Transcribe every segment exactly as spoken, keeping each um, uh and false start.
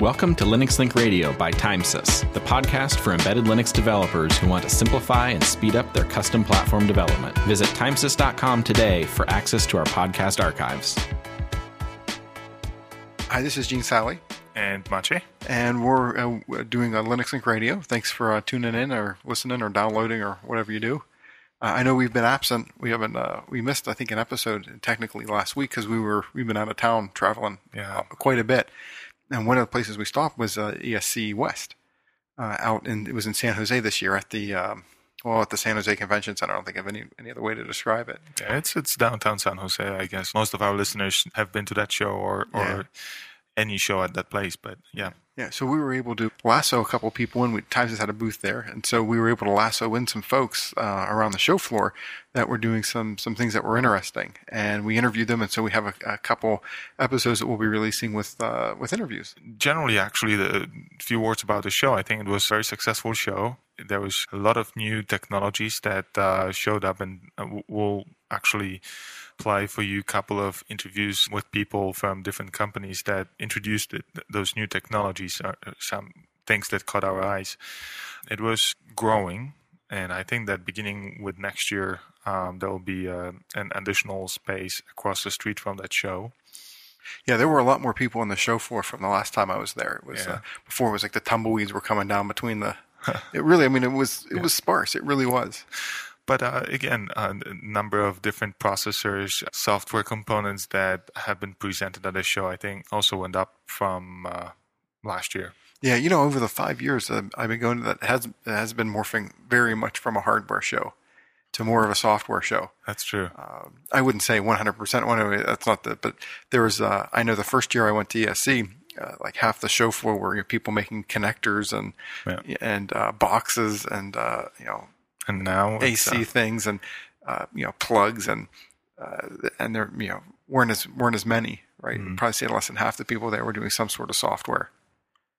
Welcome to Linux Link Radio by TimeSys, the podcast for embedded Linux developers who want to simplify and speed up their custom platform development. Visit timesys dot com today for access to our podcast archives. Hi, this is Gene Salley. And Maciej. And we're uh, doing a Linux Link Radio. Thanks for uh, tuning in or listening or downloading or whatever you do. Uh, I know we've been absent. We haven't. Uh, we missed, I think, an episode technically last week because we were we've been out of town traveling yeah. quite a bit. And one of the places we stopped was uh, E S C West. Uh, out in it was in San Jose this year at the um, well at the San Jose Convention Center. I don't think I have any any other way to describe it. Yeah, it's it's downtown San Jose, I guess. Most of our listeners have been to that show or or. Yeah. any show at that place, but yeah. Yeah, so we were able to lasso a couple people in. We, TimeSys had a booth there, and so we were able to lasso in some folks uh, around the show floor that were doing some some things that were interesting. And we interviewed them, and so we have a, a couple episodes that we'll be releasing with uh, with interviews. Generally, actually, the few words about the show. I think it was a very successful show. There was a lot of new technologies that uh, showed up, and we'll actually play for you a couple of interviews with people from different companies that introduced it, those new technologies, or some things that caught our eyes. It was growing, and I think that beginning with next year, um, there will be uh, an additional space across the street from that show. Yeah, there were a lot more people on the show floor from the last time I was there. It was yeah. uh, before it was like the tumbleweeds were coming down between the It really, I mean, it was it yeah. was sparse. It really was. But uh, again, a number of different processors, software components that have been presented at the show, I think, also went up from uh, last year. Yeah, you know, over the five years uh, I've been going to that, it has, it has been morphing very much from a hardware show to more of a software show. That's true. Um, I wouldn't say one hundred percent. One, that's not the, but there was, uh, I know the first year I went to E S C, Uh, like half the show floor were you know, people making connectors and yeah. and uh, boxes and uh, you know and now A C uh, things and uh, you know plugs and uh, and there you know weren't as weren't as many right mm-hmm. probably say less than half the people there were doing some sort of software.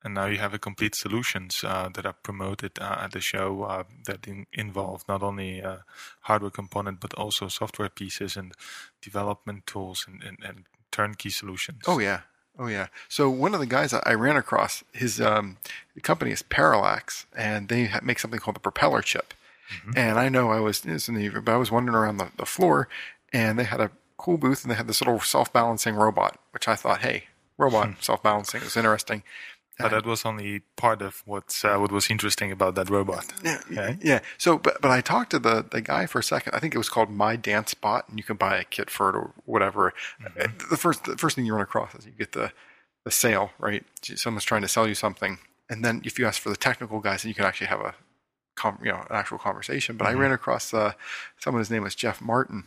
And now you have a complete solutions uh, that are promoted uh, at the show uh, that in, involve not only uh, hardware component but also software pieces and development tools and, and, and turnkey solutions. Oh yeah. Oh, yeah. So one of the guys I ran across, his um, company is Parallax, and they make something called the Propeller Chip. Mm-hmm. And I know I was, was in the, but I was wandering around the, the floor, and they had a cool booth, and they had this little self-balancing robot, which I thought, hey, robot hmm. self-balancing is interesting. But that was only part of what's, uh, what was interesting about that robot. Yeah, okay? yeah. So, but but I talked to the, the guy for a second. I think it was called My Dance Bot, and you can buy a kit for it or whatever. Mm-hmm. The first the first thing you run across is you get the, the sale, right? Someone's trying to sell you something, and then if you ask for the technical guys, then you can actually have a you know an actual conversation. But mm-hmm. I ran across uh, someone whose name was Jeff Martin.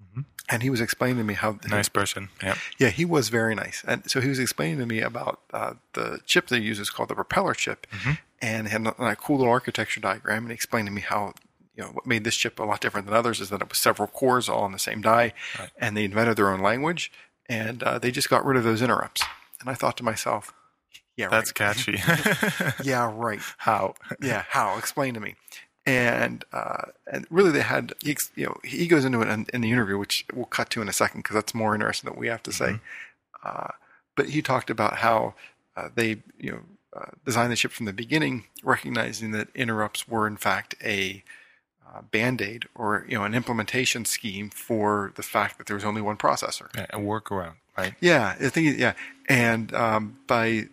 Mm-hmm. And he was explaining to me how... Nice he, person, yeah. Yeah, he was very nice. And so he was explaining to me about uh, the chip they use is called the Propeller Chip. Mm-hmm. And had a, a cool little architecture diagram. And he explained to me how, you know, what made this chip a lot different than others is that it was several cores all on the same die. Right. And they invented their own language. And uh, they just got rid of those interrupts. And I thought to myself, yeah, That's right. catchy. yeah, right. How? Yeah, how? Explain to me. And uh, and really, they had you know he goes into it in, in the interview, which we'll cut to in a second because that's more interesting than we have to mm-hmm. say. Uh, but he talked about how uh, they you know uh, designed the chip from the beginning, recognizing that interrupts were in fact a uh, band-aid or you know an implementation scheme for the fact that there was only one processor. Yeah, a workaround, right? Yeah, I think yeah, and um, by.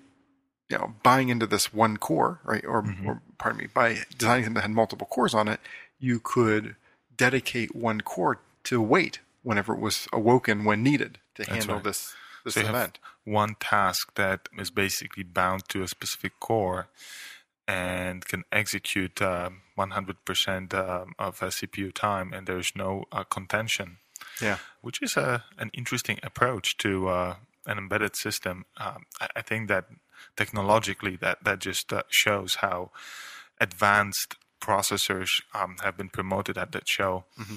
You know, buying into this one core, right? Or, mm-hmm. or pardon me, by designing something that had multiple cores on it, you could dedicate one core to wait whenever it was awoken when needed to That's handle right. this this so event. You have one task that is basically bound to a specific core and can execute um, one hundred percent um, of a C P U time, and there's no uh, contention. Yeah, which is a an interesting approach to uh, an embedded system. Um, I, I think that. Technologically, that that just uh, shows how advanced processors um, have been promoted at that show, mm-hmm.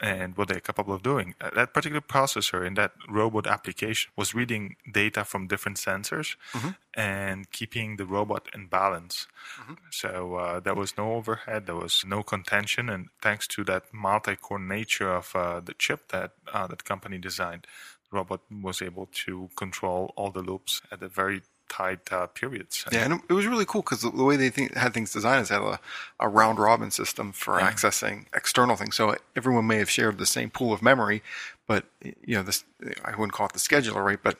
and what they're capable of doing. Uh, that particular processor in that robot application was reading data from different sensors mm-hmm. and keeping the robot in balance. Mm-hmm. So uh, there was no overhead, there was no contention, and thanks to that multi-core nature of uh, the chip that uh, that company designed, the robot was able to control all the loops at a very tied uh, periods. Yeah, and it was really cool because the way they th- had things designed is had a, a round robin system for yeah. accessing external things. So everyone may have shared the same pool of memory, but you know, this, I wouldn't call it the scheduler, right? But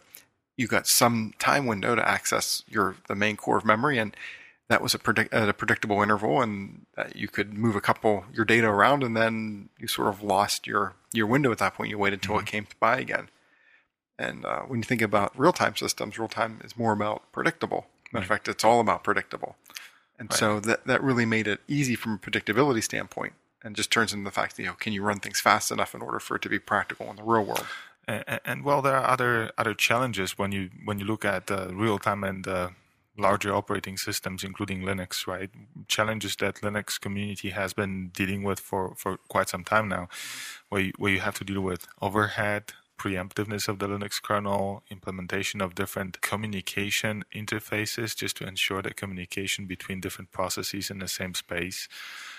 you got some time window to access your the main core of memory, and that was a predict, at a predictable interval, and uh, you could move a couple your data around, and then you sort of lost your your window at that point. You waited until mm-hmm. it came by again. And uh, when you think about real-time systems, real-time is more about predictable. Matter of right. fact, it's all about predictable. And right. so that, that really made it easy from a predictability standpoint, and just turns into the fact that, you know, can you run things fast enough in order for it to be practical in the real world? And, and, and well, there are other other challenges when you when you look at uh, real-time and uh, larger operating systems, including Linux, right? Challenges that Linux community has been dealing with for, for quite some time now, where you, where you have to deal with overhead, preemptiveness of the Linux kernel, implementation of different communication interfaces just to ensure that communication between different processes in the same space,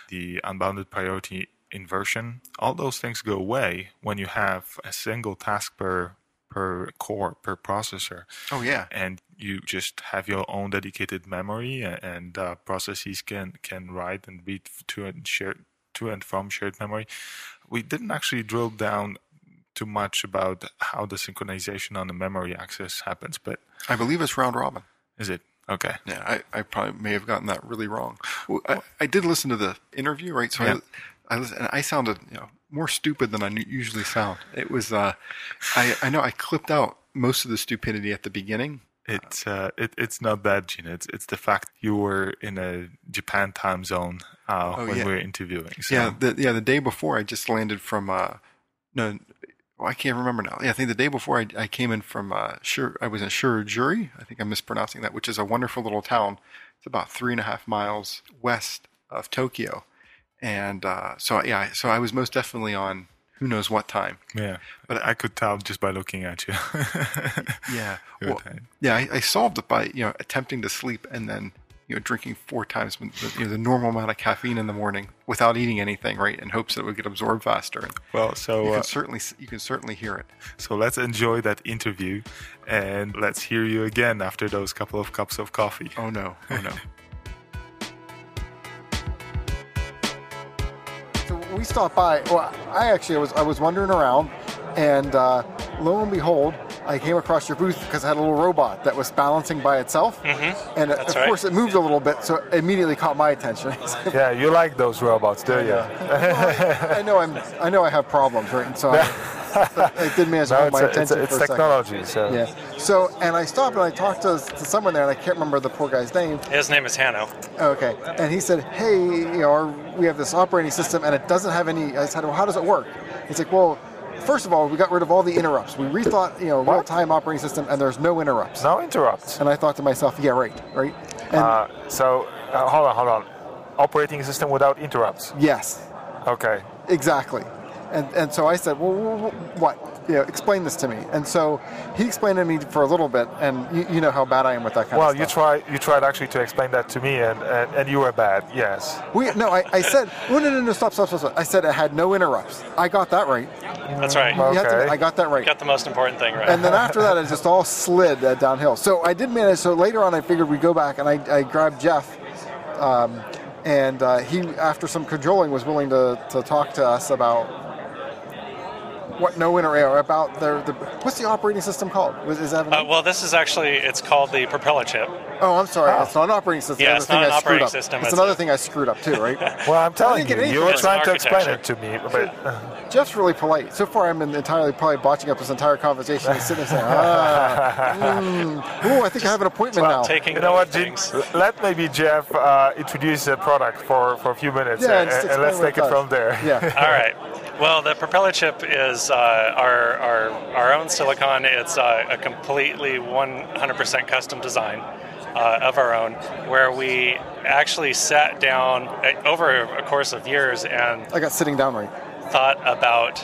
the unbounded priority inversion. All those things go away when you have a single task per per core, per processor. Oh, yeah. And you just have your own dedicated memory, and uh, processes can, can write and read to and, share, to and from shared memory. We didn't actually drill down too much about how the synchronization on the memory access happens, but I believe it's round robin. Is it? Okay. Yeah, I, I probably may have gotten that really wrong. Well, I, I did listen to the interview, right? So yeah. I, I listened, and I sounded, you know, more stupid than I usually sound. It was, uh, I, I know I clipped out most of the stupidity at the beginning. It's uh, it, it's not bad, Gina. It's it's the fact you were in a Japan time zone uh, oh, when yeah. we were interviewing. So. Yeah, the, yeah. The day before, I just landed from uh, no. Well, I can't remember now. Yeah, I think the day before I, I came in from, uh, Shur, I was in Shurujuri. I think I'm mispronouncing that, which is a wonderful little town. It's about three and a half miles west of Tokyo. And uh, so, yeah, so I was most definitely on who knows what time. Yeah, but I could tell just by looking at you. yeah. Well, yeah, I, I solved it by, you know, attempting to sleep and then, you know, drinking four times the, you know, the normal amount of caffeine in the morning without eating anything, right? In hopes that it would get absorbed faster. And well, so you can uh, certainly you can certainly hear it. So let's enjoy that interview, and let's hear you again after those couple of cups of coffee. Oh no! Oh no! So we stopped by. Well, I actually I was I was wandering around, and uh, lo and behold, I came across your booth because I had a little robot that was balancing by itself, mm-hmm. and That's of right. course it moved a little bit, so it immediately caught my attention. Yeah, you like those robots, do you? well, I, I know I'm. I know I have problems, right? And so I, I did manage to no, hold my a, attention. It's, a, it's for a technology, second. so yeah. So and I stopped and I talked to, to someone there, and I can't remember the poor guy's name. His name is Hanno. Okay, and he said, "Hey, you know, our, we have this operating system, and it doesn't have any." I said, "Well, how does it work?" He's like, "Well." First of all, we got rid of all the interrupts. We rethought, you know, what? real-time operating system, and there's no interrupts. No interrupts. And I thought to myself, yeah, right, right. And uh, so, uh, hold on, hold on. Operating system without interrupts. Yes. Okay. Exactly. And and so I said, well, what? You know, explain this to me. And so he explained it to me for a little bit, and you, you know how bad I am with that kind well, of stuff. Well, you, try, you tried actually to explain that to me, and, and, and you were bad, yes. We, no, I, I said, oh, no, no, no, stop, stop, stop, stop. I said it had no interrupts. I got that right. That's right. Okay. You have to, I got that right. You got the most important thing right. And then after that, it just all slid uh, downhill. So I did manage, so later on I figured we'd go back, and I, I grabbed Jeff, um, and uh, he, after some cajoling, was willing to, to talk to us about What no inter or about their the what's the operating system called? Is that uh, well, this is actually it's called the Propeller Chip. Oh, I'm sorry, oh. It's not an operating system. Yeah, it's not an operating system. It's another thing I screwed up too, right? Well, I'm telling you, you were trying to explain it to me, but Jeff's really polite. So far, I'm entirely probably botching up this entire conversation. He's sitting there saying, ah, mm, "Oh, I think I have an appointment now." You know what, Jim? Let maybe Jeff uh, introduce the product for, for a few minutes, yeah, and, and, and let's take it from there. Yeah. All right. Well, the Propeller Chip is. Uh, our, our our own silicon. It's uh, a completely one hundred percent custom design uh, of our own, where we actually sat down uh, over a course of years and I got sitting down right. thought about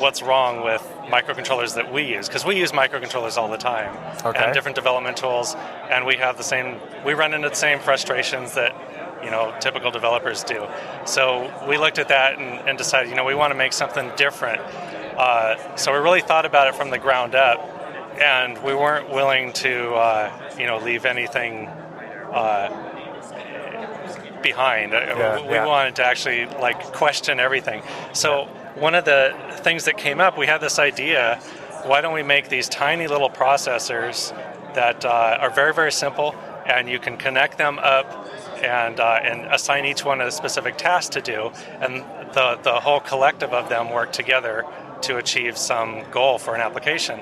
what's wrong with microcontrollers that we use, because we use microcontrollers all the time okay. and different development tools, and we have the same. We run into the same frustrations that. You know, typical developers do. So we looked at that and, and decided, you know, we want to make something different. Uh, so we really thought about it from the ground up and we weren't willing to, uh, you know, leave anything uh, behind. Yeah, we yeah. wanted to actually like question everything. So yeah. one of the things that came up, we had this idea: why don't we make these tiny little processors that uh, are very, very simple, and you can connect them up and uh, and assign each one a specific task to do, and the the whole collective of them work together to achieve some goal for an application.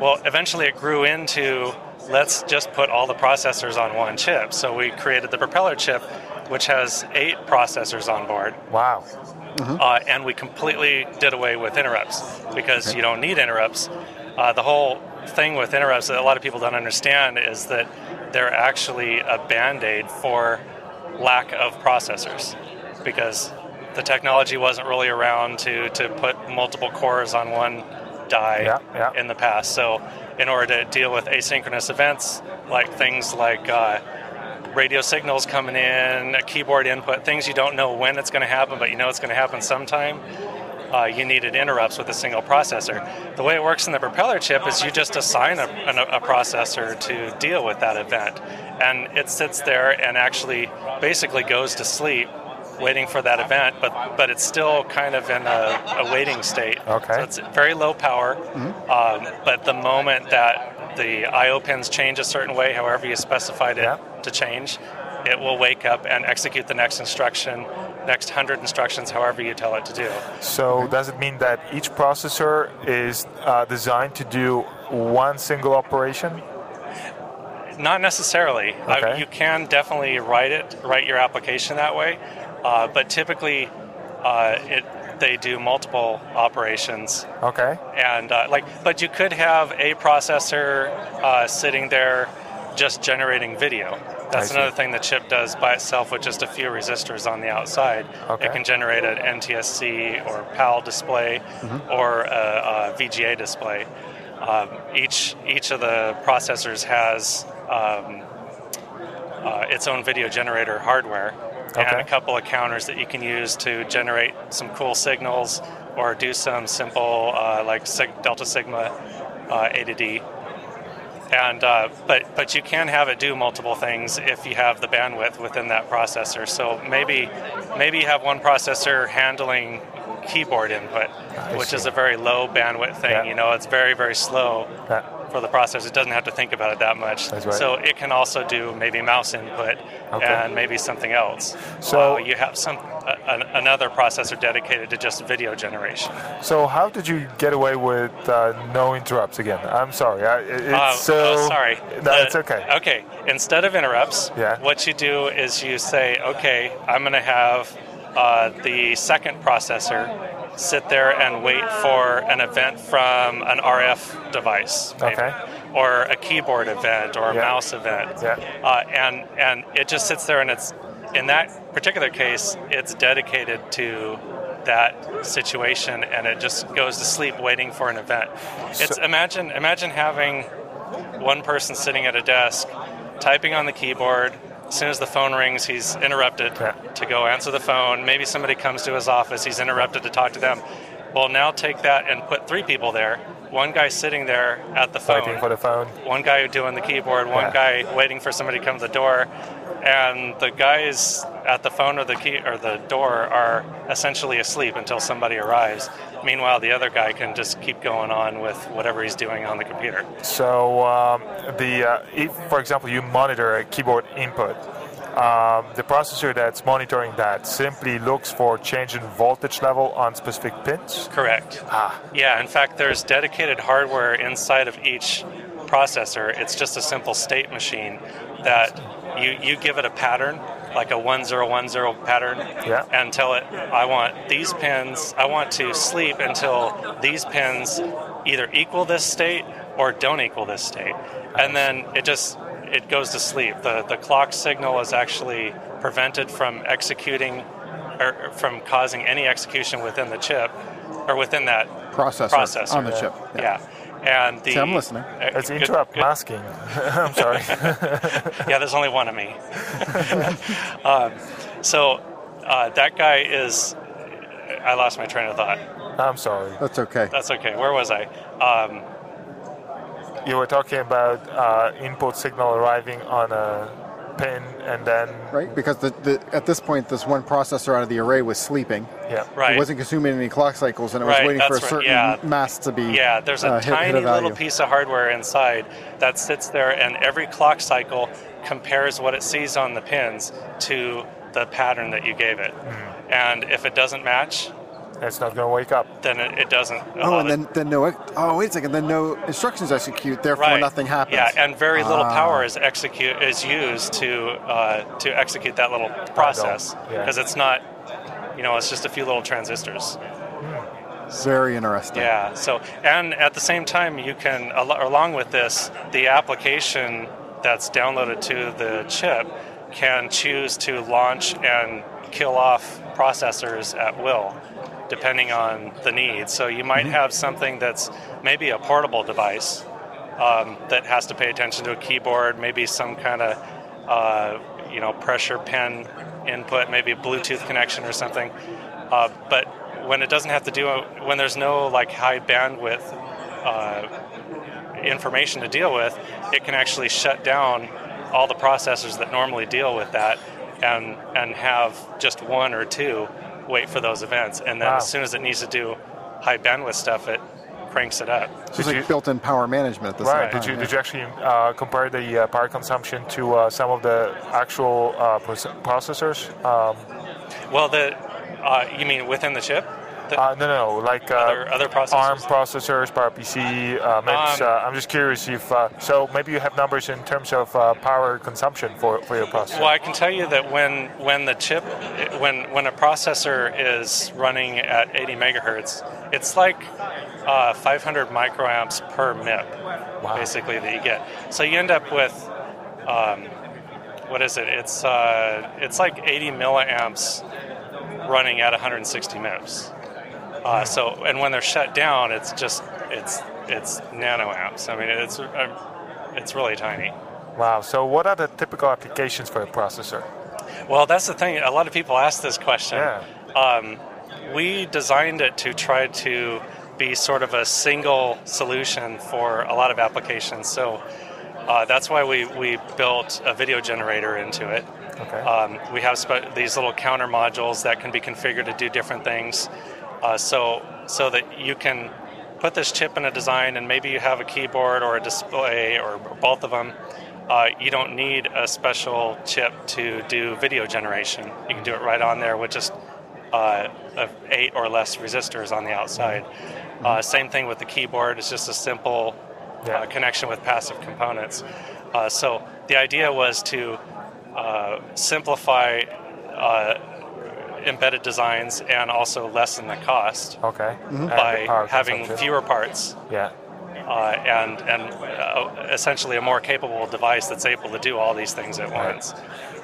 Well, eventually it grew into, let's just put all the processors on one chip. So we created the Propeller chip, which has eight processors on board. Wow. Mm-hmm. Uh, and we completely did away with interrupts, because okay. you don't need interrupts. Uh, the whole thing with interrupts that a lot of people don't understand is that they're actually a band-aid for lack of processors, because the technology wasn't really around to, to put multiple cores on one die yeah, yeah. in the past. So in order to deal with asynchronous events, like things like uh, radio signals coming in, a keyboard input, things you don't know when it's going to happen, but you know it's going to happen sometime, uh, you needed interrupts with a single processor. The way it works in the Propeller chip is you just assign a, a, a processor to deal with that event, and it sits there and actually basically goes to sleep waiting for that event, but but it's still kind of in a, a waiting state. Okay. So it's very low power, mm-hmm. um, but the moment that the I O pins change a certain way, however you specified it yeah. to change, it will wake up and execute the next instruction, next hundred instructions, however you tell it to do. So does it mean that each processor is uh, designed to do one single operation? Not necessarily. Okay. I, you can definitely write it, write your application that way. Uh, but typically, uh, it they do multiple operations. Okay. And uh, like, but you could have a processor uh, sitting there just generating video. That's another thing the chip does by itself with just a few resistors on the outside. Okay. It can generate an N T S C or P A L display mm-hmm. or a, a V G A display. Um, each each of the processors has um, uh, its own video generator hardware. Okay. And a couple of counters that you can use to generate some cool signals or do some simple uh, like sig- Delta Sigma uh, A to D. And uh, but but you can have it do multiple things if you have the bandwidth within that processor. So maybe maybe you have one processor handling keyboard input, I which see. Is a very low bandwidth thing. Yeah. You know, it's very very slow. Yeah. For the processor, it doesn't have to think about it that much. That's right. So it can also do maybe mouse input okay. and maybe something else. So uh, you have some uh, an, another processor dedicated to just video generation. So how did you get away with uh, no interrupts again? I'm sorry. I, it's, uh, uh, oh, sorry. No, the, it's okay. Okay. Instead of interrupts, yeah. what you do is you say, okay, I'm going to have uh, the second processor sit there and wait for an event from an R F device, maybe, okay. or a keyboard event, or a yeah. mouse event, yeah. uh, and and it just sits there, and it's in that particular case, it's dedicated to that situation, and it just goes to sleep waiting for an event. It's so, imagine imagine having one person sitting at a desk, typing on the keyboard. As soon as the phone rings, he's interrupted yeah. to go answer the phone. Maybe somebody comes to his office. He's interrupted to talk to them. Well, now take that and put three people there. One guy sitting there at the phone. Waiting for the phone. One guy doing the keyboard. One yeah. guy waiting for somebody to come to the door. And the guys at the phone or the key or the door are essentially asleep until somebody arrives. Meanwhile, the other guy can just keep going on with whatever he's doing on the computer. So, um, the uh, if, for example, you monitor a keyboard input, um, the processor that's monitoring that simply looks for change in voltage level on specific pins? Correct. Ah. Yeah, in fact, there's dedicated hardware inside of each processor. It's just a simple state machine that you, you give it a pattern, like a one zero one zero pattern, yeah. and tell it, I want these pins, I want to sleep until these pins either equal this state or don't equal this state. And then it just, it goes to sleep. The the clock signal is actually prevented from executing, or from causing any execution within the chip, or within that processor. processor. On the chip. Yeah. yeah. And the, See, I'm listening. Uh, it's good, interrupt good. masking. I'm sorry. Yeah, there's only one of me. um, so uh, that guy is... I lost my train of thought. I'm sorry. That's okay. That's okay. Where was I? Um, you were talking about uh, input signal arriving on a pin and then... Right, because the, the, at this point, this one processor out of the array was sleeping. Yeah, right. It wasn't consuming any clock cycles, and it was right, waiting for a certain right, yeah. mass to be Yeah, there's a uh, tiny hit, hit a little piece of hardware inside that sits there, and every clock cycle compares what it sees on the pins to the pattern that you gave it. Mm. And if it doesn't match... It's not going to wake up. Then it, it doesn't. Oh, and then, then no. Oh, wait a second. Then no instructions execute. Therefore, right. nothing happens. Yeah, and very little ah. power is execute is used to uh, to execute that little process because yeah. it's not. You know, it's just a few little transistors. Very interesting. Yeah. So, and at the same time, you can al- along with this, the application that's downloaded to the chip can choose to launch and kill off processors at will, depending on the need. So you might have something that's maybe a portable device um, that has to pay attention to a keyboard, maybe some kind of uh, you know pressure pen input, maybe a Bluetooth connection or something. Uh, but when it doesn't have to do, when there's no like high bandwidth uh, information to deal with, it can actually shut down all the processors that normally deal with that, and and have just one or two wait for those events, and then wow. as soon as it needs to do high bandwidth stuff, it cranks it up. So it's like you, built-in power management at the right. same time. Did you, yeah. did you actually uh, compare the uh, power consumption to uh, some of the actual uh, processors? Um, well, the uh, you mean within the chip? The uh, no, no, like uh, other, other processors? ARM processors, PowerPC, uh, MIPS. Um, uh, I'm just curious if, uh, so maybe you have numbers in terms of uh, power consumption for, for your processor. Well, I can tell you that when when the chip, when when a processor is running at eighty megahertz, it's like uh, five hundred microamps per M I P, wow. basically, that you get. So you end up with, um, what is it? It's uh, it's like eighty milliamps running at one hundred sixty MIPS. Uh, so and when they're shut down, it's just it's it's nanoamps. I mean, it's uh, it's really tiny. Wow. So what are the typical applications for a processor? Well, that's the thing. A lot of people ask this question. Yeah. Um, we designed it to try to be sort of a single solution for a lot of applications. So uh, that's why we we built a video generator into it. Okay. Um, we have spe- these little counter modules that can be configured to do different things. Uh, so so that you can put this chip in a design, and maybe you have a keyboard or a display or both of them. Uh, you don't need a special chip to do video generation. You can do it right on there with just uh, eight or less resistors on the outside. Uh, same thing with the keyboard. It's just a simple uh, connection with passive components. Uh, so the idea was to uh, simplify uh embedded designs and also lessen the cost okay. mm-hmm. by having fewer parts yeah. uh, and and uh, essentially a more capable device that's able to do all these things at right. once.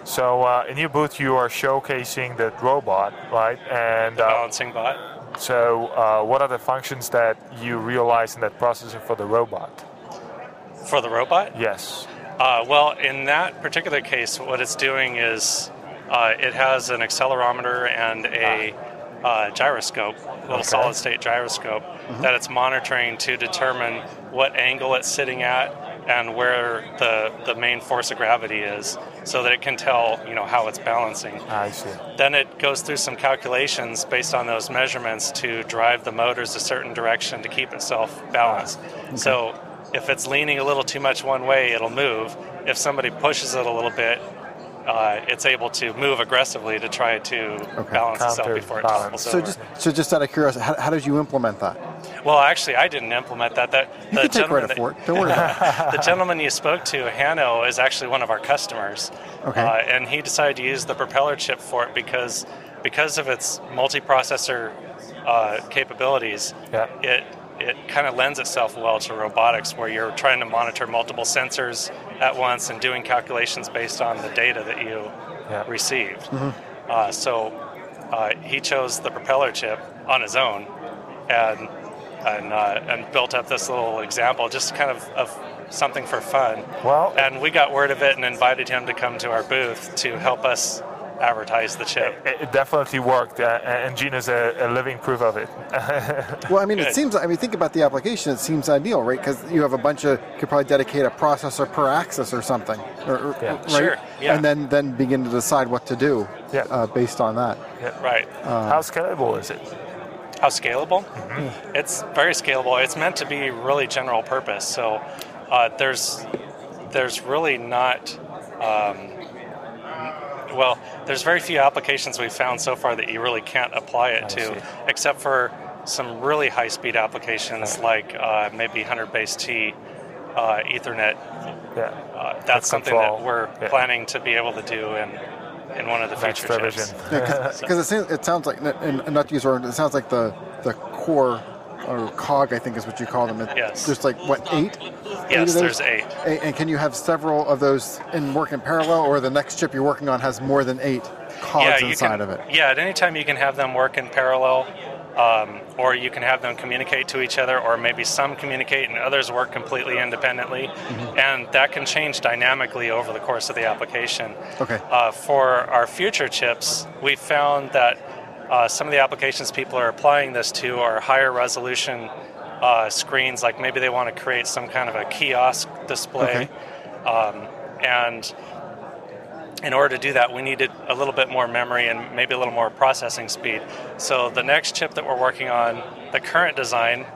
So uh, in your booth you are showcasing the robot, right? And the balancing uh, bot. So uh, what are the functions that you realize in that processor for the robot? For the robot? Yes. Uh, well, in that particular case, what it's doing is Uh, it has an accelerometer and a uh, gyroscope, a little okay. solid-state gyroscope, mm-hmm. that it's monitoring to determine what angle it's sitting at and where the the main force of gravity is, so that it can tell, you know, how it's balancing. I see. Then it goes through some calculations based on those measurements to drive the motors a certain direction to keep itself balanced. Ah, okay. So if it's leaning a little too much one way, it'll move. If somebody pushes it a little bit, Uh, it's able to move aggressively to try to okay. balance Counter itself before it topples over. So just, so just out of curiosity, how, how did you implement that? Well, actually, I didn't implement that. That you the can take credit for it. Don't worry about it. The gentleman you spoke to, Hanno, is actually one of our customers. Okay. Uh, and he decided to use the Propeller chip for it because because of its multiprocessor uh, capabilities, yeah. it it kind of lends itself well to robotics, where you're trying to monitor multiple sensors at once and doing calculations based on the data that you yeah. received. Mm-hmm. Uh, so uh, he chose the Propeller chip on his own and and, uh, and built up this little example, just kind of, of something for fun. Well, and we got word of it and invited him to come to our booth to help us advertise the chip. It, it definitely worked, uh, and Gina's a, a living proof of it. Well, I mean, Good. It seems, I mean, think about the application, it seems ideal, right? Because you have a bunch of, you could probably dedicate a processor per axis or something, or, yeah. right? Sure, yeah. And then, then begin to decide what to do yeah. uh, based on that. Yeah. Right. Uh, How scalable is it? How scalable? Mm-hmm. It's very scalable. It's meant to be really general purpose, so uh, there's there's really not... Um, Well, there's very few applications we've found so far that you really can't apply it I to, see. except for some really high-speed applications right. like uh, maybe one hundred base T uh, Ethernet. Yeah. Uh, that's With something control. that we're yeah. planning to be able to do in, in one of the future chips. Because yeah, so. it, it sounds like, and not to use word, it sounds like the, the core or cog, I think is what you call them. It, yes. There's like, what, eight? Yes, eight there's eight. eight. And can you have several of those in work in parallel, or the next chip you're working on has more than eight cogs yeah, inside can, of it? Yeah, at any time you can have them work in parallel, um, or you can have them communicate to each other, or maybe some communicate and others work completely independently. Mm-hmm. And that can change dynamically over the course of the application. Okay. Uh, for our future chips, we found that Uh, some of the applications people are applying this to are higher resolution uh, screens, like maybe they want to create some kind of a kiosk display. Okay. Um, and in order to do that, we needed a little bit more memory and maybe a little more processing speed. So the next chip that we're working on, the current design, uh,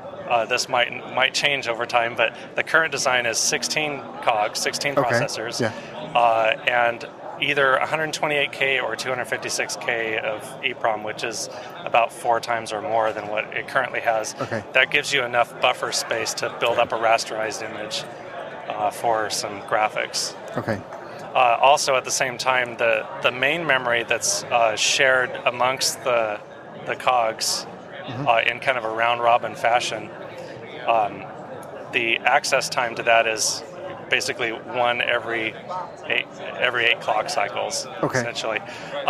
this might might change over time, but the current design is sixteen cogs, sixteen okay. processors, yeah. uh, and either one twenty-eight K or two fifty-six K of EEPROM, which is about four times or more than what it currently has. Okay. That gives you enough buffer space to build up a rasterized image uh, for some graphics. Okay. Uh, also, at the same time, the, the main memory that's uh, shared amongst the the cogs mm-hmm. uh, in kind of a round-robin fashion, um, the access time to that is basically one every eight every eight clock cycles, okay. essentially.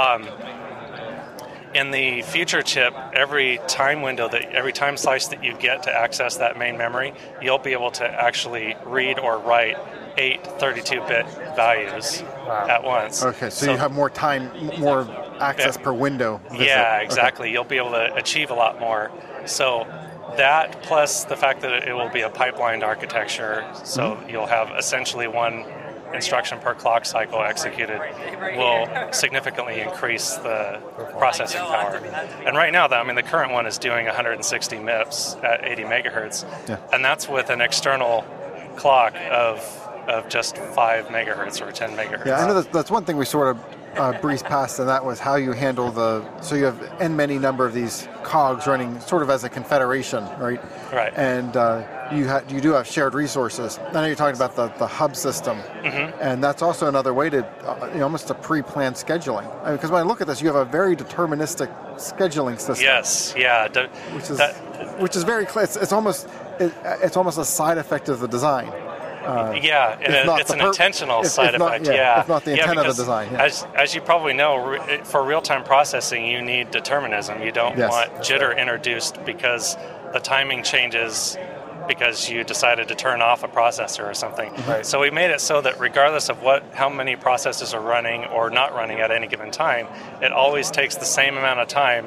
Um, in the future chip, every time window, that every time slice that you get to access that main memory, you'll be able to actually read or write eight thirty-two bit values wow. at once. Okay, so, so you have more time, more access yeah, per window. Visit. Yeah, exactly. Okay. You'll be able to achieve a lot more. So that plus the fact that it will be a pipelined architecture, so mm-hmm. you'll have essentially one instruction per clock cycle executed, will significantly increase the processing power. And right now, I mean, the current one is doing one sixty MIPS at eighty megahertz, yeah. and that's with an external clock of of just five megahertz or ten megahertz. Yeah, I know that's, that's one thing we sort of Uh, breeze past, and that was how you handle the, so you have n many number of these cogs running sort of as a confederation, right? Right. And uh, you ha- you do have shared resources. I know you're talking about the, the hub system, mm-hmm. and that's also another way to, uh, you know, almost a pre-planned scheduling. I mean, because when I look at this, you have a very deterministic scheduling system. Yes, yeah. De- which is that, which is very clear. It's, it's almost it, it's almost a side effect of the design. Uh, yeah, it, it's an per- intentional if, side if not, effect. Yeah, yeah. If not the intent yeah, of the design. Yeah. As, as you probably know, re- for real-time processing, you need determinism. You don't yes, want jitter right. introduced because the timing changes because you decided to turn off a processor or something. Right. So we made it so that regardless of what, how many processors are running or not running at any given time, it always takes the same amount of time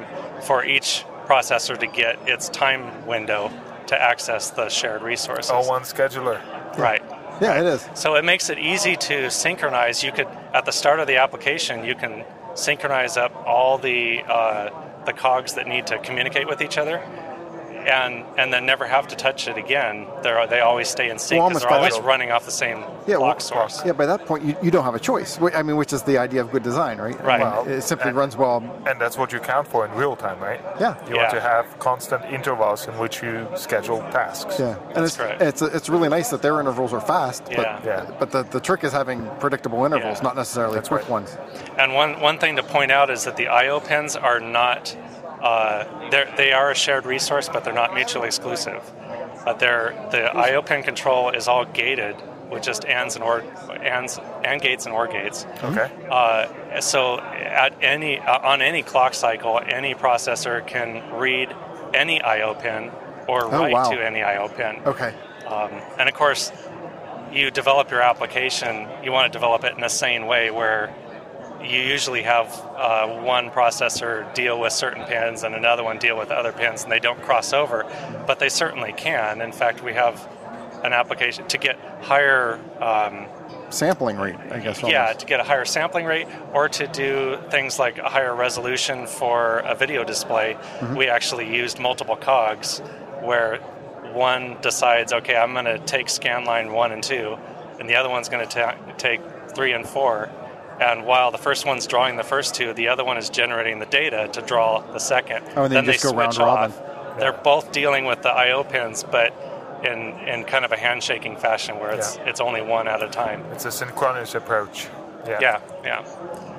for each processor to get its time window to access the shared resources. All one scheduler. Right. Yeah, it is. So it makes it easy to synchronize. You could, at the start of the application, you can synchronize up all the uh, the cogs that need to communicate with each other, and and then never have to touch it again. They're, they always stay in sync because well, they're always that, running off the same yeah, clock well, source. Yeah, by that point, you, you don't have a choice. I mean, which is the idea of good design, right? Right. Well, it simply and, runs well. And that's what you count for in real time, right? Yeah. You yeah. want to have constant intervals in which you schedule tasks. Yeah. And that's it's, correct. It's, it's really nice that their intervals are fast, yeah. but, yeah. but the, the trick is having predictable intervals, yeah. not necessarily that's quick right. ones. And one, one thing to point out is that the I O pins are not... Uh, they are a shared resource, but they're not mutually exclusive. But they're, the I O pin control is all gated with just ANDs and or ANDs, AND gates and OR gates. Okay. Uh, so at any uh, on any clock cycle, any processor can read any I O pin or write oh, wow. to any I O pin. Okay. Um, and of course, you develop your application. You want to develop it in a sane way where you usually have uh, one processor deal with certain pins and another one deal with other pins, and they don't cross over, but they certainly can. In fact, we have an application to get higher um, sampling rate, I guess. Almost. Yeah, to get a higher sampling rate, or to do things like a higher resolution for a video display. Mm-hmm. We actually used multiple cogs, where one decides, okay, I'm going to take scan line one and two, and the other one's going to take three and four. And while the first one's drawing the first two, the other one is generating the data to draw the second. Oh, and then, then you just they go switch round robin. Off. They're both dealing with the I O pins, but in, in kind of a handshaking fashion where it's yeah. it's only one at a time. It's a synchronous approach. Yeah, yeah. yeah.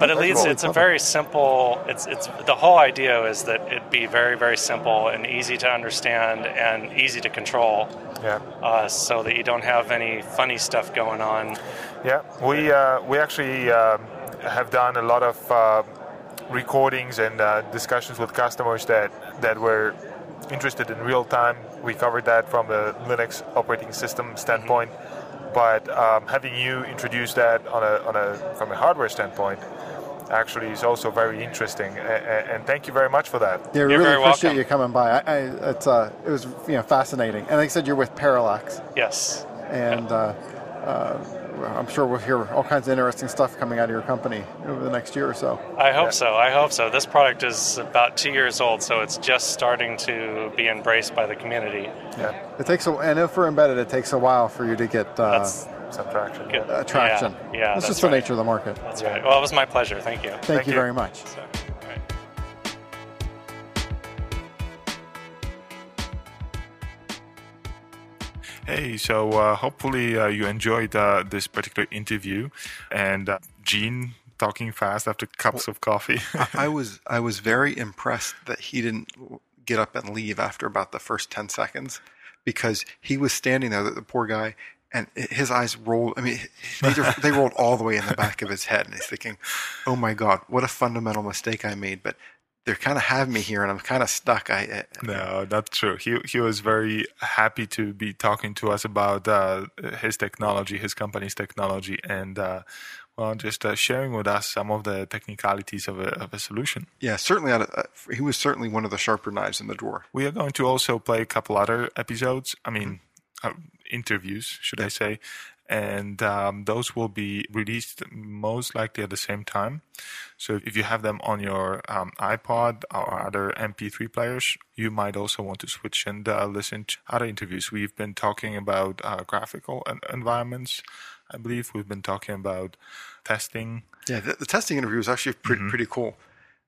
But at least it's a very simple, it's it's the whole idea is that it'd be very, very simple and easy to understand and easy to control. Yeah. Uh, so that you don't have any funny stuff going on. Yeah, we uh, we actually uh, have done a lot of uh, recordings and uh, discussions with customers that, that were interested in real time. We covered that from the Linux operating system standpoint, mm-hmm. but um, having you introduce that on a on a from a hardware standpoint actually is also very interesting, and, and thank you very much for that. Yeah, you're really appreciate welcome. You coming by. I, I, it's uh, it was you know fascinating, and like I said, you're with Parallax. Yes, and yeah. uh, uh, I'm sure we'll hear all kinds of interesting stuff coming out of your company over the next year or so. I hope yeah. so. I hope so. This product is about two years old, so it's just starting to be embraced by the community. Yeah, it takes a, and if we're embedded, it takes a while for you to get. Uh, That's, Subtraction. Attraction. Yeah, yeah, that's, that's just right. the nature of the market. That's right. Well, it was my pleasure. Thank you. Thank, Thank you, you very much. So, right. Hey, so uh, hopefully uh, you enjoyed uh, this particular interview, and uh, Gene talking fast after cups well, of coffee. I was I was very impressed that he didn't get up and leave after about the first ten seconds, because he was standing there. That the poor guy. And his eyes rolled, I mean, they, they rolled all the way in the back of his head. And he's thinking, oh my God, what a fundamental mistake I made. But they kind of have me here and I'm kind of stuck. I, I No, that's true. He he was very happy to be talking to us about uh, his technology, his company's technology, and uh, well, just uh, sharing with us some of the technicalities of a, of a solution. Yeah, certainly. Out of, uh, he was certainly one of the sharper knives in the drawer. We are going to also play a couple other episodes. I mean... Mm-hmm. Uh, interviews, should yeah. I say, and um, those will be released most likely at the same time. So if you have them on your um, iPod or other M P three players, you might also want to switch and uh, listen to other interviews. We've been talking about uh, graphical environments, I believe. We've been talking about testing. Yeah, the, the testing interview was actually pretty, mm-hmm. pretty cool.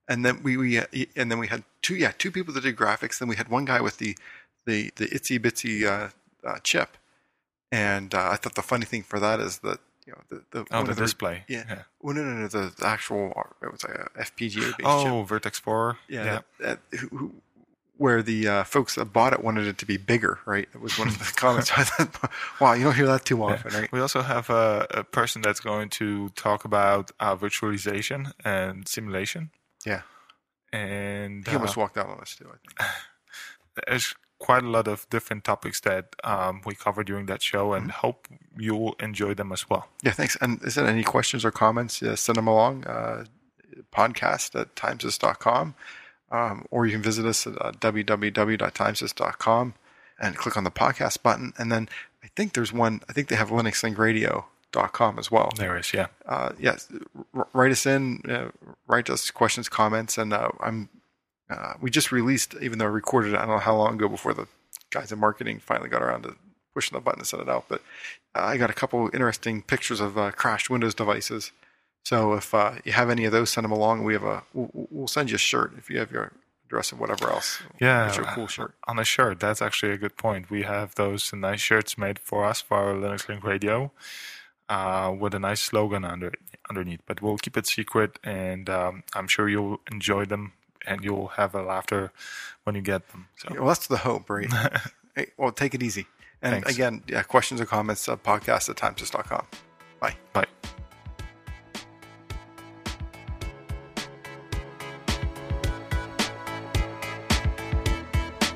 And then we, we uh, and then we had two, yeah, two people that did graphics. Then we had one guy with the the the itsy bitsy. Uh, Uh, chip, and uh, I thought the funny thing for that is that you know the the, oh, the, the display, yeah, yeah. Well, no, no, no, the actual it was like a F P G A based oh chip. Vertex four, yeah, yeah. At, at, who, who, where the uh, folks that bought it wanted it to be bigger, right? It was one of the comments. I thought, wow, you don't hear that too often, yeah. right? We also have a, a person that's going to talk about uh, virtualization and simulation. Yeah, and he uh, almost walked out on us too. I think. Quite a lot of different topics that um, we covered during that show, and mm-hmm. hope you'll enjoy them as well. Yeah, thanks. And is there any questions or comments, uh, send them along, uh, podcast at timesys dot com, um, or you can visit us at uh, w w w dot timesys dot com and click on the podcast button. And then I think there's one, I think they have linux link radio dot com as well. There is, yeah. Uh, yes, r- write us in, uh, write us questions, comments, and uh, I'm Uh, we just released, even though I recorded it, I don't know how long ago before the guys in marketing finally got around to pushing the button to send it out. But uh, I got a couple interesting pictures of uh, crashed Windows devices. So if uh, you have any of those, send them along. We have a we'll, we'll send you a shirt if you have your address and whatever else. Yeah, it's a cool shirt. On a shirt, that's actually a good point. We have those nice shirts made for us for our Linux Link Radio. Uh, with a nice slogan under underneath. But we'll keep it secret, and um, I'm sure you'll enjoy them. And you'll have a laughter when you get them. So. Yeah, well, that's the hope, right? Hey, well, take it easy. And Thanks. Again, yeah, questions or comments, uh, podcast at timesys dot com. Bye. Bye.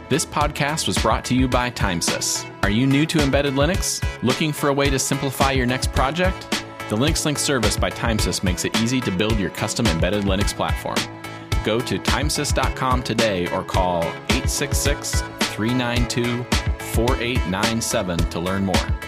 This podcast was brought to you by TimeSys. Are you new to embedded Linux? Looking for a way to simplify your next project? The LinuxLink service by TimeSys makes it easy to build your custom embedded Linux platform. Go to timesys dot com today or call eight six six, three nine two, four eight nine seven to learn more.